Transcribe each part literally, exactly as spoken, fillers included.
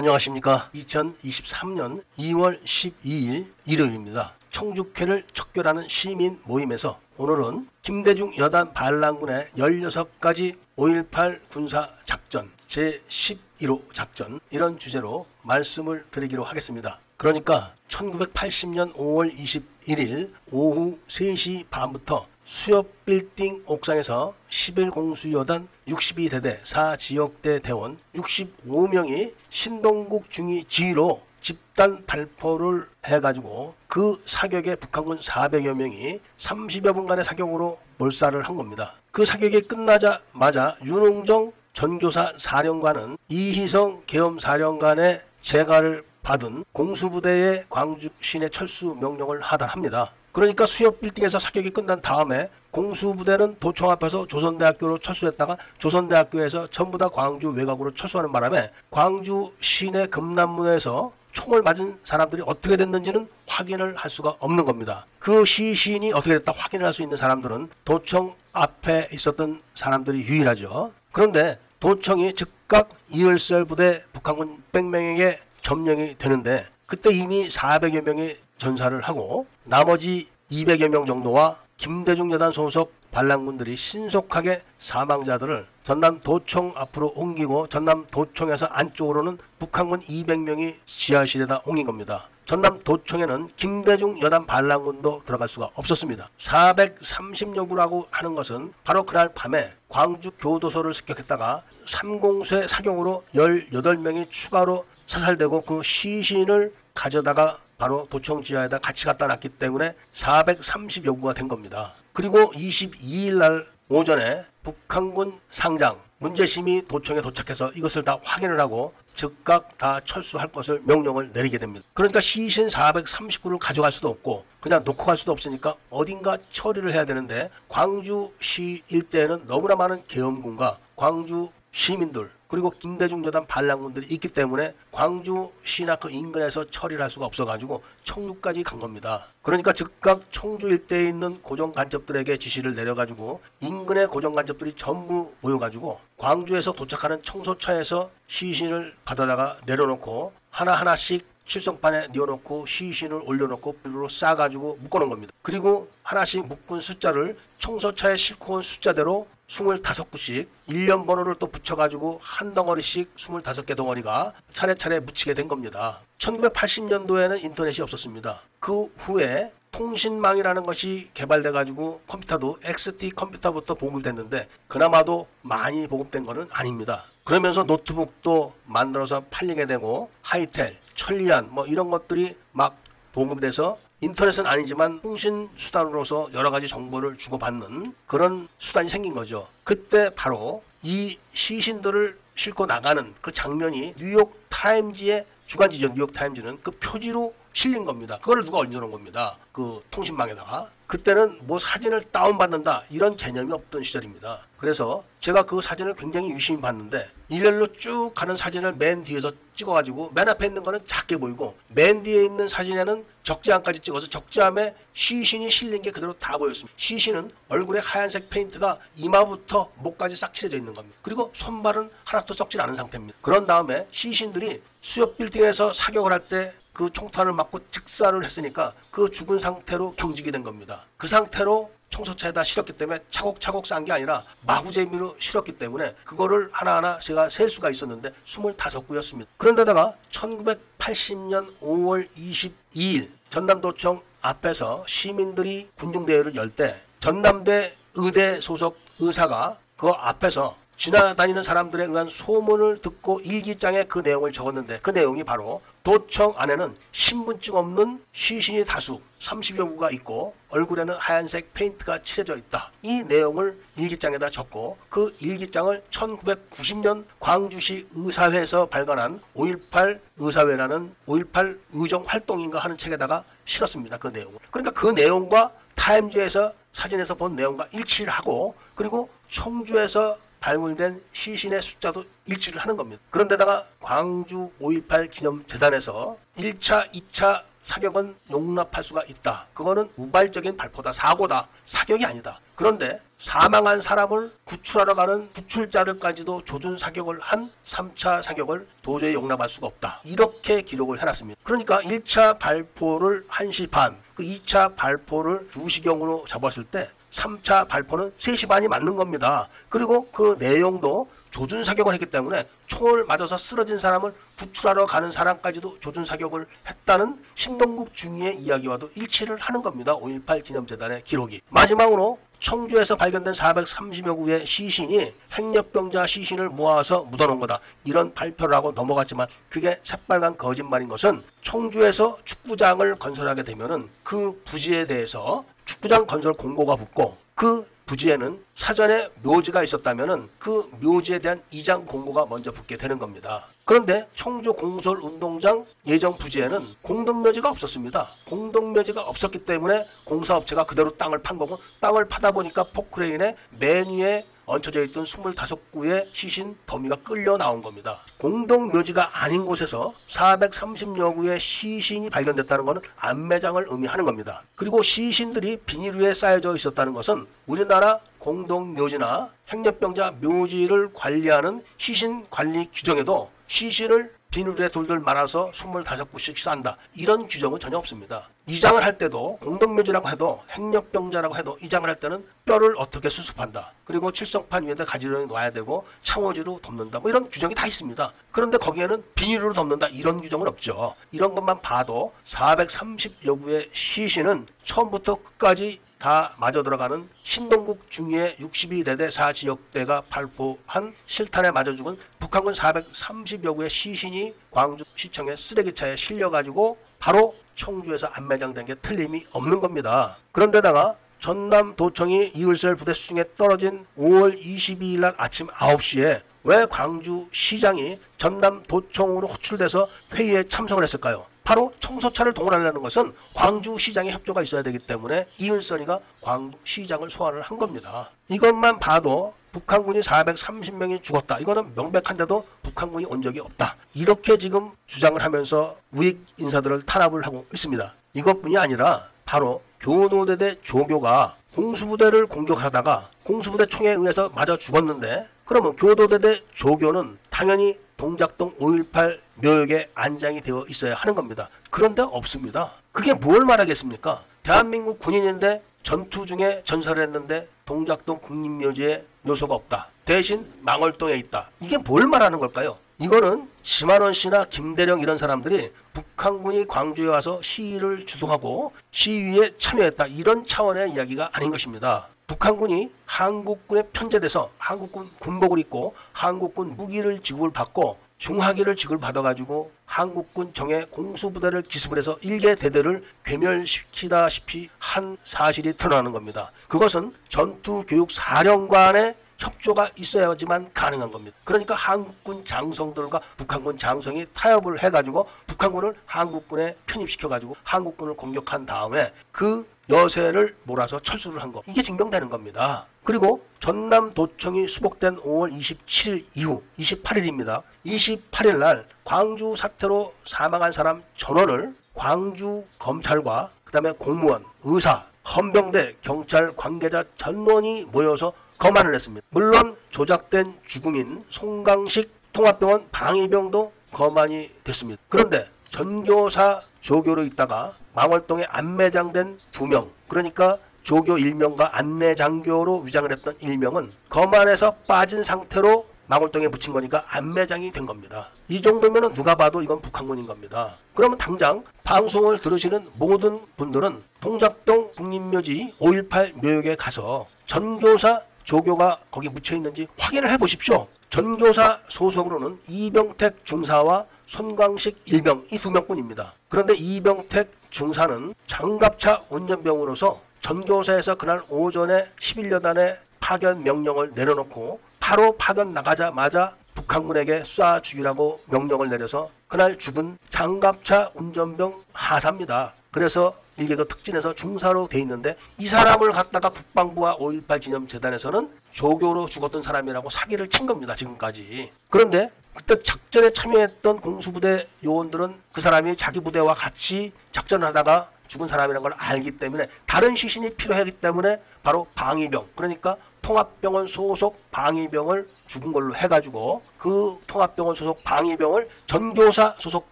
안녕하십니까. 이천이십삼 년 이월 십이일 일요일입니다. 청주회를 척결하는 시민 모임에서 오늘은 김대중 여단 반란군의 열여섯 가지 오일팔 군사작전, 제십일호 작전, 이런 주제로 말씀을 드리기로 하겠습니다. 그러니까 천구백팔십 년 오월 이십일일 오후 세시 반부터 수협빌딩 옥상에서 십일 공수여단 육십이 대대 사 지역대 대원 육십오 명이 신동국 중위 지휘로 집단 발포를 해가지고 그 사격에 북한군 사백여 명이 삼십여 분간의 사격으로 몰살을 한 겁니다. 그 사격이 끝나자마자 윤홍정 전교사 사령관은 이희성 계엄사령관의 재가를 받은 공수부대의 광주 시내 철수 명령을 하달합니다. 그러니까 수협빌딩에서 사격이 끝난 다음에 공수부대는 도청 앞에서 조선대학교로 철수했다가 조선대학교에서 전부 다 광주 외곽으로 철수하는 바람에 광주 시내 금남로에서 총을 맞은 사람들이 어떻게 됐는지는 확인을 할 수가 없는 겁니다. 그 시신이 어떻게 됐다 확인을 할 수 있는 사람들은 도청 앞에 있었던 사람들이 유일하죠. 그런데 도청이 즉각 이열설 부대 북한군 백 명에게 점령이 되는데 그때 이미 사백여 명이 전사를 하고 나머지 이백여 명 정도와 김대중 여단 소속 반란군들이 신속하게 사망자들을 전남 도청 앞으로 옮기고 전남 도청에서 안쪽으로는 북한군 이백 명이 지하실에다 옮긴 겁니다. 전남 도청에는 김대중 여단 반란군도 들어갈 수가 없었습니다. 사백삼십여 구라고 하는 것은 바로 그날 밤에 광주 교도소를 습격했다가 삼공수의 사경으로 열여덟 명이 추가로 사살되고 그 시신을 가져다가 바로 도청 지하에다 같이 갖다 놨기 때문에 사백삼십여 구가 된 겁니다. 그리고 이십이일 날 오전에 북한군 상장 문재심이 도청에 도착해서 이것을 다 확인을 하고 즉각 다 철수할 것을 명령을 내리게 됩니다. 그러니까 시신 사백삼십구를 가져갈 수도 없고 그냥 놓고 갈 수도 없으니까 어딘가 처리를 해야 되는데 광주시 일대에는 너무나 많은 계엄군과 광주 시민들 그리고 김대중 여단 반란군들이 있기 때문에 광주 시나 그 인근에서 처리를 할 수가 없어가지고 청주까지 간 겁니다. 그러니까 즉각 청주 일대에 있는 고정간첩들에게 지시를 내려가지고 인근의 고정간첩들이 전부 모여가지고 광주에서 도착하는 청소차에서 시신을 받아다가 내려놓고 하나하나씩 칠성판에 뉘어놓고 시신을 올려놓고 비료로 싸가지고 묶어놓은 겁니다. 그리고 하나씩 묶은 숫자를 청소차에 싣고 온 숫자대로 이십오 구씩 일련 번호를 또 붙여가지고 한 덩어리씩 이십오 개 덩어리가 차례차례 묻히게 된 겁니다. 천구백팔십 년도에는 인터넷이 없었습니다. 그 후에 통신망이라는 것이 개발돼가지고 컴퓨터도 엑스티 컴퓨터부터 보급됐는데 그나마도 많이 보급된 것은 아닙니다. 그러면서 노트북도 만들어서 팔리게 되고 하이텔, 천리안 뭐 이런 것들이 막 보급돼서 인터넷은 아니지만 통신 수단으로서 여러 가지 정보를 주고받는 그런 수단이 생긴 거죠. 그때 바로 이 시신들을 싣고 나가는 그 장면이 뉴욕 타임즈의 주간지죠. 뉴욕 타임즈는 그 표지로 실린 겁니다. 그걸 누가 얹어놓은 겁니다. 그 통신망에다가. 그때는 뭐 사진을 다운받는다 이런 개념이 없던 시절입니다. 그래서 제가 그 사진을 굉장히 유심히 봤는데 일렬로 쭉 가는 사진을 맨 뒤에서 찍어가지고 맨 앞에 있는 거는 작게 보이고 맨 뒤에 있는 사진에는 적재함까지 찍어서 적재함에 시신이 실린 게 그대로 다 보였습니다. 시신은 얼굴에 하얀색 페인트가 이마부터 목까지 싹 칠해져 있는 겁니다. 그리고 손발은 하나도 썩질 않은 상태입니다. 그런 다음에 시신들이 수협 빌딩에서 사격을 할 때 그 총탄을 맞고 즉사를 했으니까 그 죽은 상태로 경직이 된 겁니다. 그 상태로 청소차에다 실었기 때문에 차곡차곡 싼 게 아니라 마구재미로 실었기 때문에 그거를 하나하나 제가 셀 수가 있었는데 이십오 구였습니다. 그런데다가 천구백팔십 년 오월 이십이일 전남도청 앞에서 시민들이 군중대회를 열 때 전남대 의대 소속 의사가 그 앞에서 지나다니는 사람들에 의한 소문을 듣고 일기장에 그 내용을 적었는데 그 내용이 바로 도청 안에는 신분증 없는 시신이 다수 삼십여 구가 있고 얼굴에는 하얀색 페인트가 칠해져 있다. 이 내용을 일기장에다 적고 그 일기장을 천구백구십 년 광주시 의사회에서 발간한 오일팔 의사회라는 오일팔 의정활동인가 하는 책에다가 실었습니다. 그 내용을. 그러니까 그 내용과 타임즈에서 사진에서 본 내용과 일치를 하고 그리고 청주에서 발굴된 시신의 숫자도 일치를 하는 겁니다. 그런데다가 광주 오일팔 기념재단에서 일 차, 이 차 사격은 용납할 수가 있다. 그거는 우발적인 발포다. 사고다. 사격이 아니다. 그런데 사망한 사람을 구출하러 가는 구출자들까지도 조준 사격을 한 삼 차 사격을 도저히 용납할 수가 없다. 이렇게 기록을 해놨습니다. 그러니까 일 차 발포를 한 시 반, 그 이 차 발포를 두 시경으로 잡았을 때 삼 차 발포는 세 시 반이 맞는 겁니다. 그리고 그 내용도 조준 사격을 했기 때문에 총을 맞아서 쓰러진 사람을 구출하러 가는 사람까지도 조준 사격을 했다는 신동국 중위의 이야기와도 일치를 하는 겁니다. 오일팔 기념재단의 기록이. 마지막으로 청주에서 발견된 사백삼십여 구의 시신이 핵력병자 시신을 모아서 묻어놓은 거다. 이런 발표를 하고 넘어갔지만 그게 새빨간 거짓말인 것은, 청주에서 축구장을 건설하게 되면은 그 부지에 대해서 축구장 건설 공고가 붙고 그 부지에는 사전에 묘지가 있었다면 그 묘지에 대한 이장 공고가 먼저 붙게 되는 겁니다. 그런데 청주 공설운동장 예정 부지에는 공동묘지가 없었습니다. 공동묘지가 없었기 때문에 공사업체가 그대로 땅을 판 거고, 땅을 파다 보니까 포크레인에 맨 위에 얹혀져 있던 이십오 구의 시신 더미가 끌려 나온 겁니다. 공동묘지가 아닌 곳에서 사백삼십여 구의 시신이 발견됐다는 것은 암매장을 의미하는 겁니다. 그리고 시신들이 비닐 위에 쌓여져 있었다는 것은 우리나라 공동묘지나 핵력병자 묘지를 관리하는 시신관리 규정에도 시신을 비닐에 돌돌 말아서 이십오 구씩 싼다, 이런 규정은 전혀 없습니다. 이장을 할 때도 공동묘지라고 해도 핵력병자라고 해도 이장을 할 때는 뼈를 어떻게 수습한다, 그리고 칠성판 위에다 가지런히 놔야 되고 창호지로 덮는다, 뭐 이런 규정이 다 있습니다. 그런데 거기에는 비닐로 덮는다, 이런 규정은 없죠. 이런 것만 봐도 사백삼십여 구의 시신은 처음부터 끝까지 다 맞아 들어가는 신동국 중위의 육십이 대대 사 지역대가 발포한 실탄에 맞아 죽은 북한군 사백삼십여 구의 시신이 광주시청의 쓰레기차에 실려가지고 바로 청주에서 암매장된 게 틀림이 없는 겁니다. 그런데다가 전남도청이 이을셀 부대 수중에 떨어진 오월 이십이일 날 아침 아홉 시에 왜 광주시장이 전남도청으로 호출돼서 회의에 참석을 했을까요? 바로 청소차를 동원하려는 것은 광주시장의 협조가 있어야 되기 때문에 이은선이가 광주시장을 소환을 한 겁니다. 이것만 봐도 북한군이 사백삼십 명이 죽었다, 이거는 명백한데도 북한군이 온 적이 없다, 이렇게 지금 주장을 하면서 우익 인사들을 탄압을 하고 있습니다. 이것뿐이 아니라 바로 교노대대 조교가 공수부대를 공격하다가 공수부대 총에 의해서 맞아 죽었는데, 그러면 교노대대 조교는 당연히 동작동 오일팔 묘역에 안장이 되어 있어야 하는 겁니다. 그런데 없습니다. 그게 뭘 말하겠습니까? 대한민국 군인인데 전투 중에 전사를 했는데 동작동 국립묘지에 묘소가 없다, 대신 망월동에 있다, 이게 뭘 말하는 걸까요? 이거는 심한원 씨나 김대령 이런 사람들이 북한군이 광주에 와서 시위를 주도하고 시위에 참여했다, 이런 차원의 이야기가 아닌 것입니다. 북한군이 한국군에 편제돼서 한국군 군복을 입고 한국군 무기를 지급을 받고 중화기를 지급을 받아가지고 한국군 정예 공수부대를 기습을 해서 일개 대대를 괴멸시키다시피 한 사실이 드러나는 겁니다. 그것은 전투교육사령관의 협조가 있어야지만 가능한 겁니다. 그러니까 한국군 장성들과 북한군 장성이 타협을 해가지고 북한군을 한국군에 편입시켜가지고 한국군을 공격한 다음에 그 여세를 몰아서 철수를 한 거, 이게 증명되는 겁니다. 그리고 전남도청이 수복된 오월 이십칠일 이후 이십팔일입니다. 이십팔일 날 광주 사태로 사망한 사람 전원을 광주 검찰과 그 다음에 공무원, 의사, 헌병대, 경찰 관계자 전원이 모여서 거만을 했습니다. 물론 조작된 죽음인 송강식 통합병원 방위병도 거만이 됐습니다. 그런데 전교사 조교로 있다가 망월동에 안매장된 두 명, 그러니까 조교 일 명과 안내장교로 위장을 했던 일 명은 거만해서 빠진 상태로 망월동에 묻힌 거니까 안매장이 된 겁니다. 이 정도면 누가 봐도 이건 북한군인 겁니다. 그러면 당장 방송을 들으시는 모든 분들은 동작동 국립묘지 오일팔 묘역에 가서 전교사 조교가 거기 묻혀있는지 확인을 해보십시오. 전교사 소속으로는 이병택 중사와 손광식 일병, 이 두 명뿐입니다. 그런데 이병택 중사는 장갑차 운전병으로서 전교사에서 그날 오전에 십일 여단의 파견 명령을 내려놓고 바로 파견 나가자마자 북한군에게 쏴 죽이라고 명령을 내려서 그날 죽은 장갑차 운전병 하사입니다. 그래서 일개도 특진해서 중사로 돼 있는데, 이 사람을 갖다가 국방부와 오일팔 기념재단에서는 조교로 죽었던 사람이라고 사기를 친 겁니다, 지금까지. 그런데 그때 작전에 참여했던 공수부대 요원들은 그 사람이 자기 부대와 같이 작전을 하다가 죽은 사람이라는 걸 알기 때문에 다른 시신이 필요하기 때문에 바로 방위병, 그러니까 통합병원 소속 방위병을 죽은 걸로 해가지고 그 통합병원 소속 방위병을 전교사 소속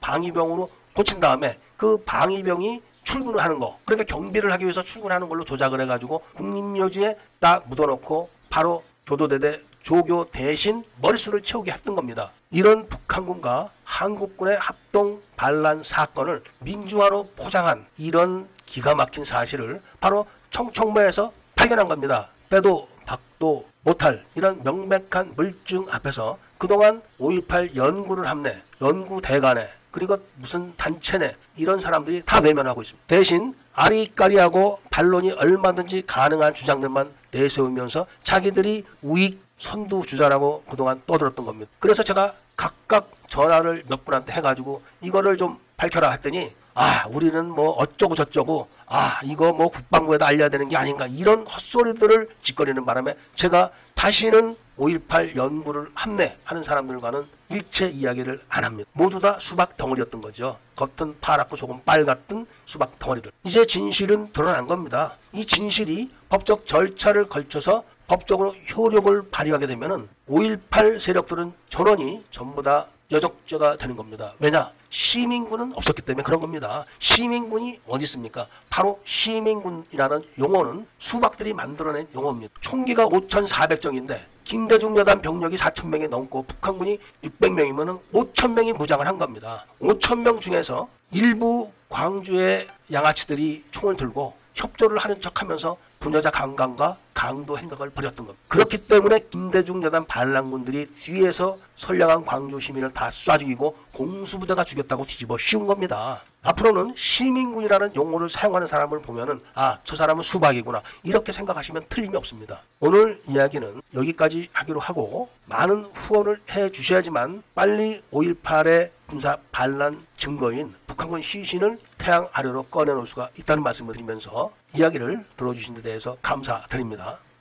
방위병으로 고친 다음에 그 방위병이 출근을 하는 거, 그러니까 경비를 하기 위해서 출근하는 걸로 조작을 해가지고 국립묘지에 딱 묻어놓고 바로 교도대대 조교 대신 머릿수를 채우게 했던 겁니다. 이런 북한군과 한국군의 합동 반란 사건을 민주화로 포장한 이런 기가 막힌 사실을 바로 청총무에서 발견한 겁니다. 빼도 박도 못할 이런 명백한 물증 앞에서 그동안 오일팔 연구를 함내, 연구대관에, 그리고 무슨 단체네, 이런 사람들이 다 외면하고 있습니다. 대신 아리까리하고 반론이 얼마든지 가능한 주장들만 내세우면서 자기들이 우익 선두주자라고 그동안 떠들었던 겁니다. 그래서 제가 각각 전화를 몇 분한테 해가지고 이거를 좀 밝혀라 했더니, 아, 우리는 뭐 어쩌고 저쩌고, 아, 이거 뭐 국방부에다 알려야 되는 게 아닌가, 이런 헛소리들을 짓거리는 바람에 제가 다시는 오일팔 연구를 함내하는 사람들과는 일체 이야기를 안 합니다. 모두 다 수박 덩어리였던 거죠. 겉은 파랗고 속은 빨갛던 수박 덩어리들. 이제 진실은 드러난 겁니다. 이 진실이 법적 절차를 걸쳐서 법적으로 효력을 발휘하게 되면은 오일팔 세력들은 전원이 전부 다 여적죄가 되는 겁니다. 왜냐? 시민군은 없었기 때문에 그런 겁니다. 시민군이 어디 있습니까? 바로 시민군이라는 용어는 수박들이 만들어낸 용어입니다. 총기가 오천사백 정인데 김대중 여단 병력이 사천 명이 넘고 북한군이 육백 명이면 오천 명이 무장을 한 겁니다. 오천 명 중에서 일부 광주의 양아치들이 총을 들고 협조를 하는 척하면서 분여자 강간과 강도 행각을 벌였던 겁니다. 그렇기 때문에 김대중 여단 반란군들이 뒤에서 선량한 광주 시민을 다 쏴 죽이고 공수부대가 죽였다고 뒤집어 씌운 겁니다. 앞으로는 시민군이라는 용어를 사용하는 사람을 보면은, 아, 저 사람은 수박이구나, 이렇게 생각하시면 틀림이 없습니다. 오늘 이야기는 여기까지 하기로 하고, 많은 후원을 해 주셔야지만 빨리 오일팔의 군사 반란 증거인 북한군 시신을 태양 아래로 꺼내놓을 수가 있다는 말씀을 드리면서 이야기를 들어주신 데 대해서 감사드립니다.